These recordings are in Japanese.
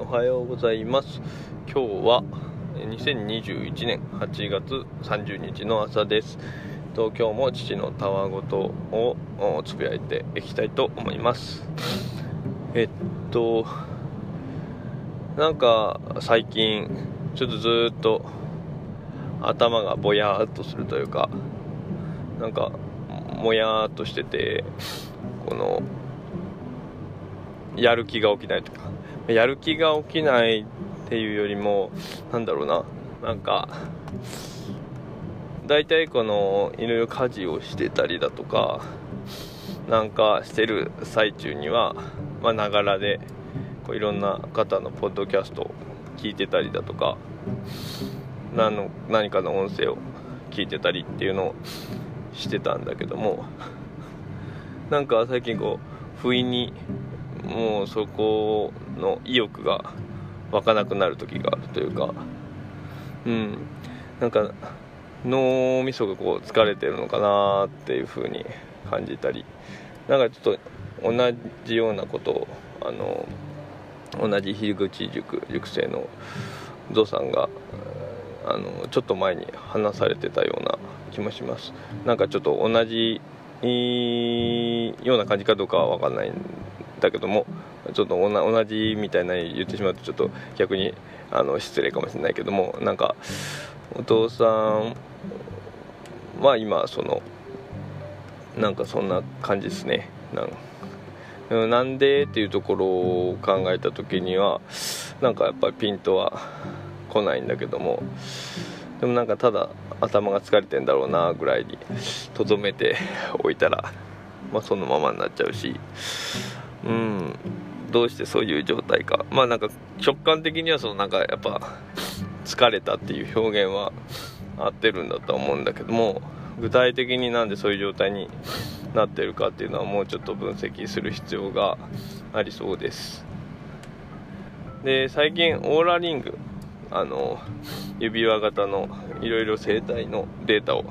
おはようございます。今日は2021年8月30日の朝です。今日も父のたわごとをつぶやいていきたいと思います。なんか最近ちょっとずっと頭がぼやーっとするというか、なんかもやーっとしてて、このやる気が起きないとか、やる気が起きないっていうよりも、なんだろうな、なんか大体このいろいろ家事をしてたりだとかなんかしてる最中には、ながらでこういろんな方のポッドキャストを聞いてたりだとか、何かの音声を聞いてたりっていうのをしてたんだけども、なんか最近こう不意にもうそこの意欲が湧かなくなる時があるというか、なんか脳みそがこう疲れてるのかなっていう風に感じたり、なんかちょっと同じようなことを同じ樋口塾生のゾウさんがちょっと前に話されてたような気もします。なんかちょっと同じような感じかどうかは分かんないんだけども、ちょっと同じみたいな言ってしまうとちょっと逆に失礼かもしれないけども、なんかお父さんは今なんかそんな感じですね。なんでっていうところを考えた時には、なんかやっぱりピントは来ないんだけども、でもなんかただ頭が疲れてんだろうなぐらいにとどめておいたら、そのままになっちゃうし、どうしてそういう状態か、なんか直感的にはなんかやっぱ疲れたっていう表現は合ってるんだと思うんだけども、具体的になんでそういう状態になってるかっていうのはもうちょっと分析する必要がありそうです。で、最近オーラリング、指輪型のいろいろ生体のデータを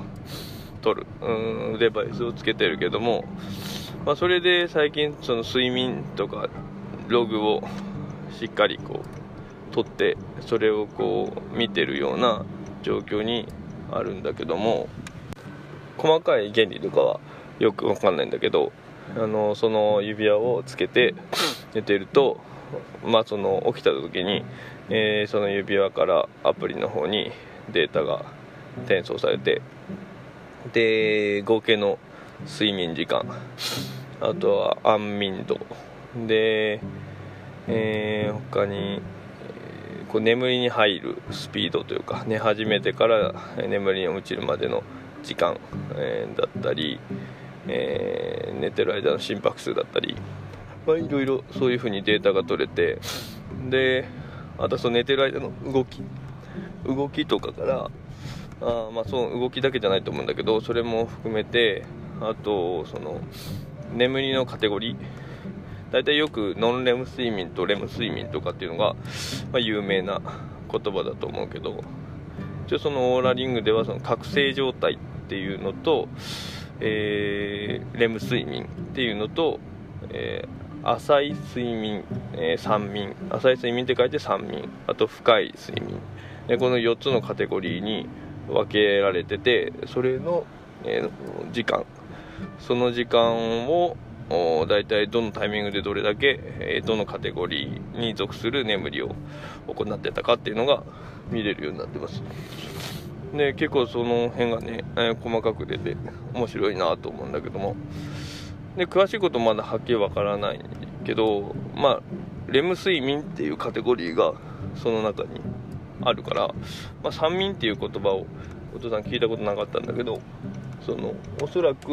取るデバイスをつけてるけども、それで最近睡眠とかログをしっかりこう取って、それをこう見てるような状況にあるんだけども、細かい原理とかはよく分かんないんだけど、その指輪をつけて寝てると、起きた時に、その指輪からアプリの方にデータが転送されて、で合計の睡眠時間、あとは安眠度で、他にこう眠りに入るスピードというか、寝始めてから眠りに落ちるまでの時間、だったり、寝てる間の心拍数だったり、いろいろそういうふうにデータが取れて、であと寝てる間の動きとかから、そう動きだけじゃないと思うんだけど、それも含めて、あと眠りのカテゴリー、大体よくノンレム睡眠とレム睡眠とかっていうのが、有名な言葉だと思うけど、オーラリングでは覚醒状態っていうのと、レム睡眠っていうのと、浅い睡眠、三眠、浅い睡眠って書いて三眠、あと深い睡眠で、この4つのカテゴリーに分けられてて、それの、時間、その時間を大体どのタイミングでどれだけ、どのカテゴリーに属する眠りを行ってたかっていうのが見れるようになってます。で、結構その辺がね、細かく出て面白いなと思うんだけども、で詳しいことまだはっきりわからないけど、レム睡眠っていうカテゴリーがその中にあるから、三眠っていう言葉をお父さん聞いたことなかったんだけど、おそらく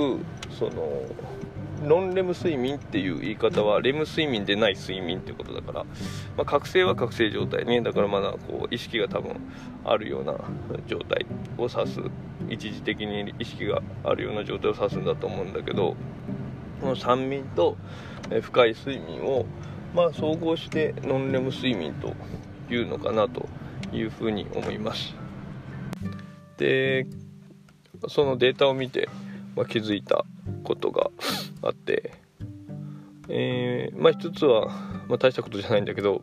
ノンレム睡眠っていう言い方はレム睡眠でない睡眠ってことだから、覚醒は覚醒状態ね、だからまだこう意識が多分あるような状態を指す、一時的に意識があるような状態を指すんだと思うんだけど、この三眠と深い睡眠を、総合してノンレム睡眠というのかなというふうに思います。で、そのデータを見て、気づいたことがあって、一つは、大したことじゃないんだけど、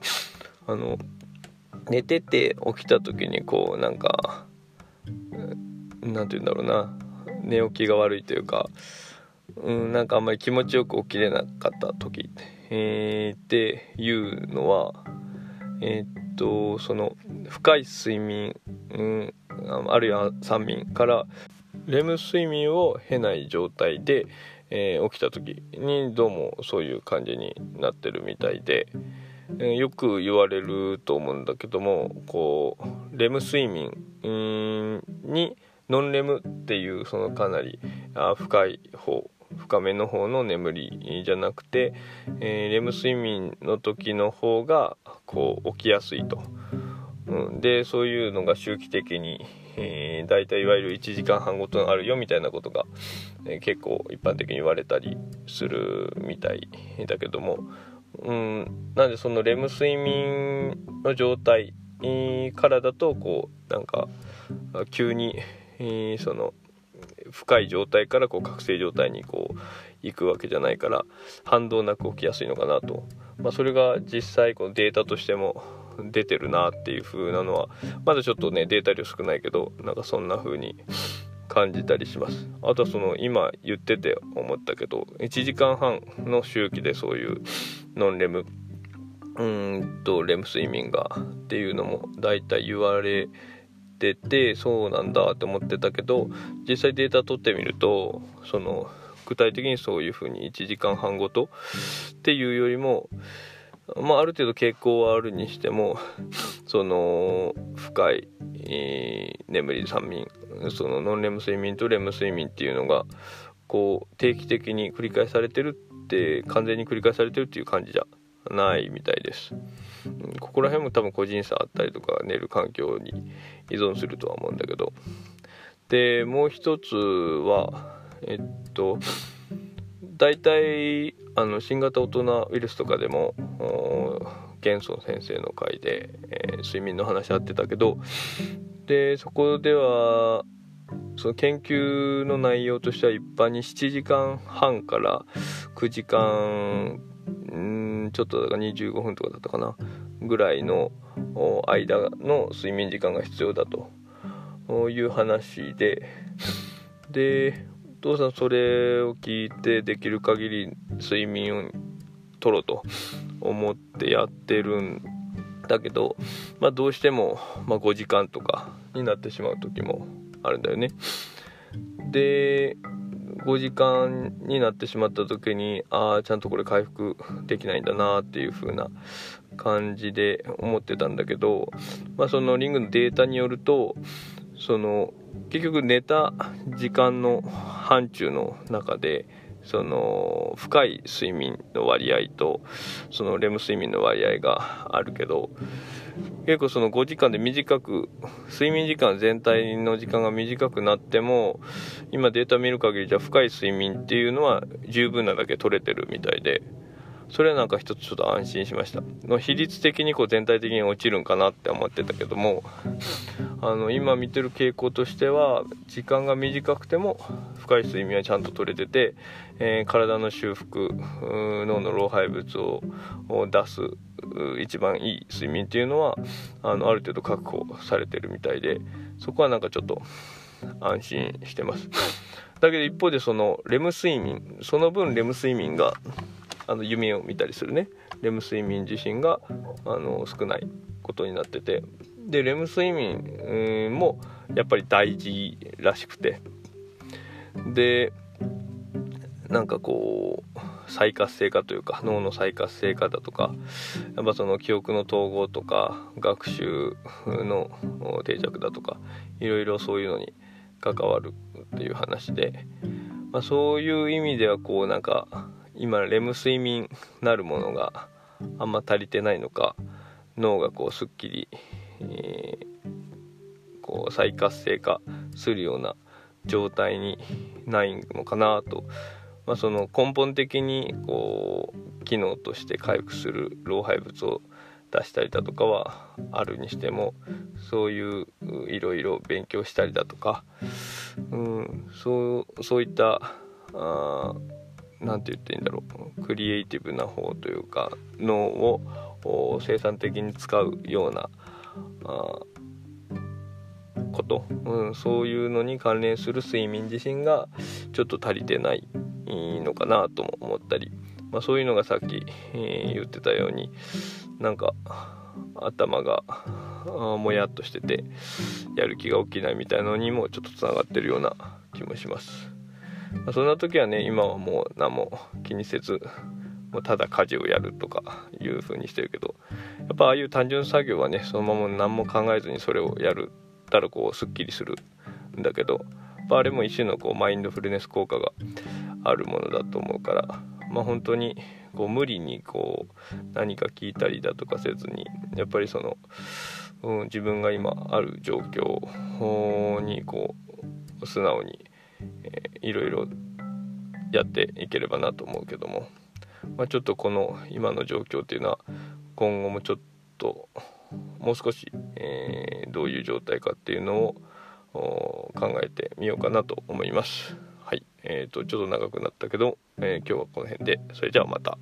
寝てて起きた時にこうなんかなんていうんだろうな、寝起きが悪いというか、なんかあんまり気持ちよく起きれなかった時、っていうのはその深い睡眠、あるいは3眠からレム睡眠を経ない状態で、起きた時にどうもそういう感じになってるみたいで、よく言われると思うんだけども、こうレム睡眠にノンレムっていう、そのかなり深い方、深めの方の眠りじゃなくて、レム睡眠の時の方がこう起きやすいと、でそういうのが周期的にだいたいいわゆる1時間半ごとにあるよみたいなことが、結構一般的に言われたりするみたいだけども、なんでそのレム睡眠の状態からだとこうなんか急にその深い状態からこう覚醒状態にこう行くわけじゃないから、反動なく起きやすいのかなと、それが実際このデータとしても出てるなっていう風なのは、まだちょっとねデータ量少ないけど、なんかそんな風に感じたりします。あとはその今言ってて思ったけど、1時間半の周期でそういうノンレムレム睡眠がっていうのもだいたい言われてて、そうなんだって思ってたけど、実際データ取ってみると、その具体的にそういう風に1時間半ごとっていうよりも、ある程度傾向はあるにしても、その深い、眠り3眠、そのノンレム睡眠とレム睡眠っていうのがこう定期的に繰り返されてるって、完全に繰り返されてるっていう感じじゃないみたいです。ここら辺も多分個人差あったりとか、寝る環境に依存するとは思うんだけど、でもう一つは大体新型大人ウイルスとかでもゲンソン先生の回で、睡眠の話あってたけど、でそこではその研究の内容としては、一般に7時間半から9時間ちょっとだから25分とかだったかなぐらいの間の睡眠時間が必要だという話で、お父さんそれを聞いて、できる限り睡眠をとろうと思ってやってるんだけど、どうしても5時間とかになってしまう時もあるんだよね。で5時間になってしまった時に、ちゃんとこれ回復できないんだなっていう風な感じで思ってたんだけど、そのリングのデータによると、その結局寝た時間の範疇の中で、その深い睡眠の割合とそのレム睡眠の割合があるけど、結構その5時間で短く、睡眠時間全体の時間が短くなっても、今データ見る限りじゃ深い睡眠っていうのは十分なだけ取れてるみたいで、それはなんか一つちょっと安心しました。比率的にこう全体的に落ちるんかなって思ってたけども、今見てる傾向としては、時間が短くても深い睡眠はちゃんと取れてて、体の修復、脳の老廃物を出す一番いい睡眠っていうのはある程度確保されてるみたいで、そこはなんかちょっと安心してます。だけど一方でそのレム睡眠、その分レム睡眠が夢を見たりするね、レム睡眠自身が少ないことになってて、でレム睡眠もやっぱり大事らしくて、でなんかこう再活性化というか、脳の再活性化だとか、やっぱその記憶の統合とか学習の定着だとか、いろいろそういうのに関わるっていう話で、そういう意味ではこうなんか今レム睡眠なるものがあんま足りてないのか、脳がこうすっきり、こう再活性化するような状態にないのかなと、その根本的にこう機能として回復する老廃物を出したりだとかはあるにしても、そういういろいろ勉強したりだとか、そういったなんて言っていいんだろう、クリエイティブな方というか脳を生産的に使うようなこと、そういうのに関連する睡眠自身がちょっと足りてないのかなとも思ったり、そういうのがさっき、言ってたようになんか頭がもやっとしててやる気が起きないみたいなのにもちょっとつながってるような気もします。そんな時はね、今はもう何も気にせずもうただ家事をやるとかいう風にしてるけど、やっぱああいう単純作業はね、そのまま何も考えずにそれをやるたらこうすっきりするんだけど、あれも一種のこうマインドフルネス効果があるものだと思うから、本当にこう無理にこう何か聞いたりだとかせずに、やっぱりその、自分が今ある状況にこう素直にいろいろやっていければなと思うけども、ちょっとこの今の状況っていうのは今後もちょっともう少し、どういう状態かっていうのを考えてみようかなと思います。はい、ちょっと長くなったけど、今日はこの辺で、それじゃあまた。